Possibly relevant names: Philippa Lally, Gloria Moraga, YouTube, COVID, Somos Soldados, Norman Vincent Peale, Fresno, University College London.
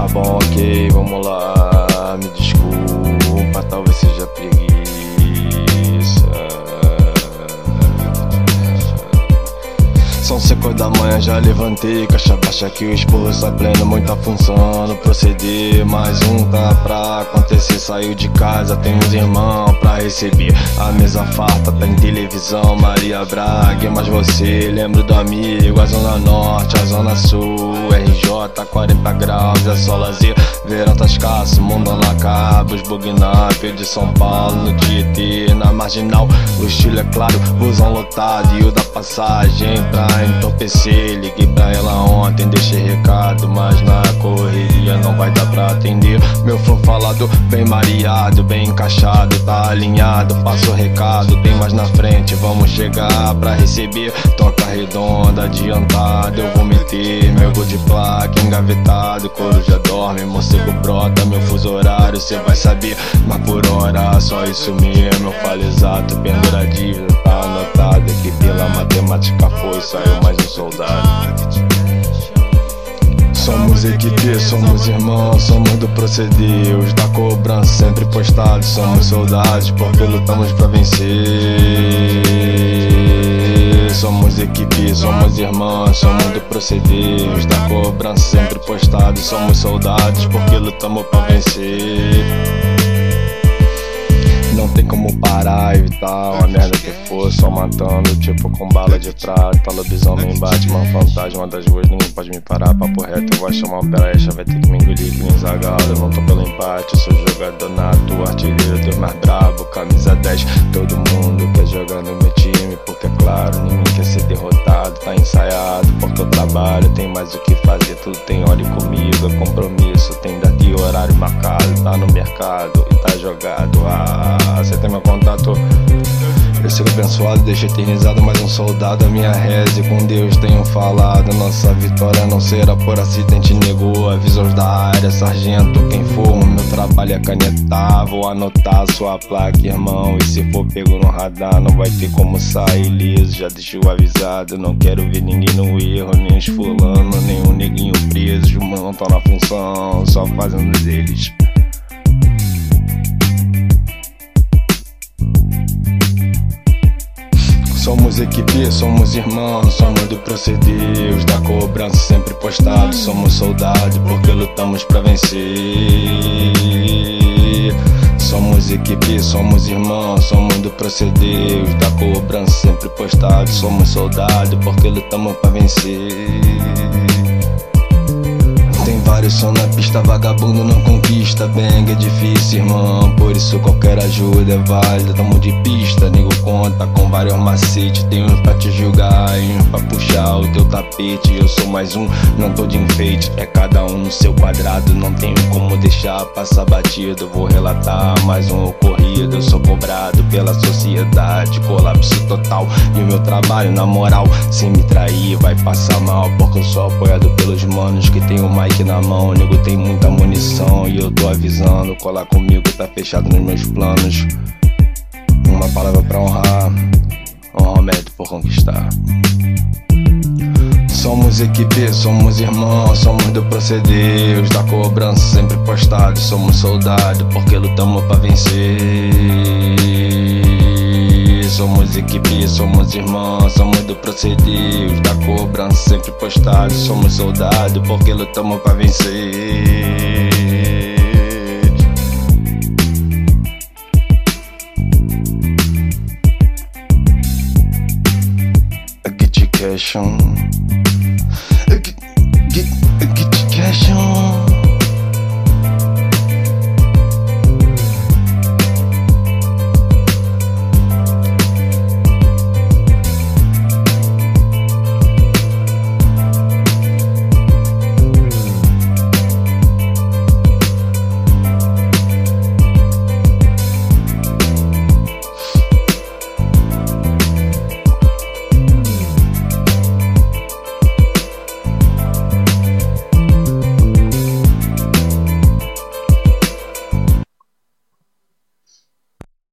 Tá bom, ok, vamos lá. Me desculpa, talvez seja preguiça. São 5 da manhã, já levantei. Caixa baixa que o esforço é pleno. Muita função no proceder. Mais um tá pra acontecer. Saiu de casa, tem uns irmãos pra receber. A mesa farta, tá em televisão, Maria Braga. Mas você, lembro do amigo. A zona norte, a zona sul, RJ, 40 graus, é só lazer. Verão tá escasso, mundo na cabo. Os bugnap de São Paulo, no Tietê, na marginal. O estilo é claro, busão lotado. E o da passagem pra entorpecer, liguei pra ela ontem, deixei recado, mas na correria não vai dar pra atender. Meu flow falado, bem mareado, bem encaixado, tá alinhado, passo o recado, tem mais na frente, vamos chegar pra receber. Toca redonda, adiantado, eu vou meter, meu gol de placa engavetado, couro já dorme, morcego brota, meu fuso horário, cê vai saber, mas por hora só isso mesmo, eu falo exato, penduradinho, tá anotado, que pela matemática foi, saiu mais um soldado. Somos equipe, somos irmãos, somos do proceder. Os da cobrança sempre postados, somos soldados porque lutamos pra vencer. Somos equipe, somos irmãos, somos do proceder. Os da cobrança sempre postados, somos soldados porque lutamos pra vencer. Não tem como parar, evitar a merda que for, só matando, tipo com bala de prata. Lobisomem, Batman, fantasma das ruas, ninguém pode me parar. Papo reto, eu vou chamar um brecha, vai ter que me engolir que nem Zagallo. Eu não tô pelo empate, sou jogador nato, artilheiro, Deus mais brabo, camisa 10. Todo mundo quer jogar no meu time, porque é claro, ninguém quer ser derrotado. Tá ensaiado, porque eu trabalho, tem mais o que fazer, tudo tem hora e comigo, é compromisso, tem data e horário marcado. Tá no mercado e tá jogado, cê tem meu contato. Eu sigo abençoado, deixo eternizado mais um soldado. A minha reze com Deus tenho falado. Nossa vitória não será por acidente, nego. Avisa os da área, sargento, quem for. O meu trabalho é canetar, vou anotar sua placa, irmão. E se for pego no radar, não vai ter como sair liso. Já deixo avisado, não quero ver ninguém no erro. Nem os fulano, nem um neguinho preso. Os mano tá na função, só fazendo deles. Somos equipe, somos irmãos, somos do proceder. Os da cobrança sempre postados, somos soldados porque lutamos pra vencer. Somos equipe, somos irmãos, somos do proceder. Os da cobrança sempre postados, somos soldados porque lutamos pra vencer. Vários são na pista, vagabundo não conquista. Bang é difícil, irmão, por isso qualquer ajuda é válida. Tamo de pista, nego conta com vários macetes. Tem uns pra te julgar e uns pra puxar o teu tapete. Eu sou mais um, não tô de enfeite. É cada um no seu quadrado, não tenho como deixar passar batido. Vou relatar mais um ocorrido. Eu sou cobrado pela sociedade, colapso total. E o meu trabalho, na moral, se me trair vai passar mal, porque eu sou apoiado pelos manos que tem o mic na mão, nego tem muita munição e eu tô avisando, colar comigo tá fechado nos meus planos. Uma palavra pra honrar, honra o mérito por conquistar. Somos equipe, somos irmãos, somos do proceder. Os da cobrança sempre postados, somos soldados porque lutamos pra vencer. Somos equipe, somos irmãos, somos do proceder. Os da cobrança sempre postados, somos soldados porque lutamos pra vencer. Education.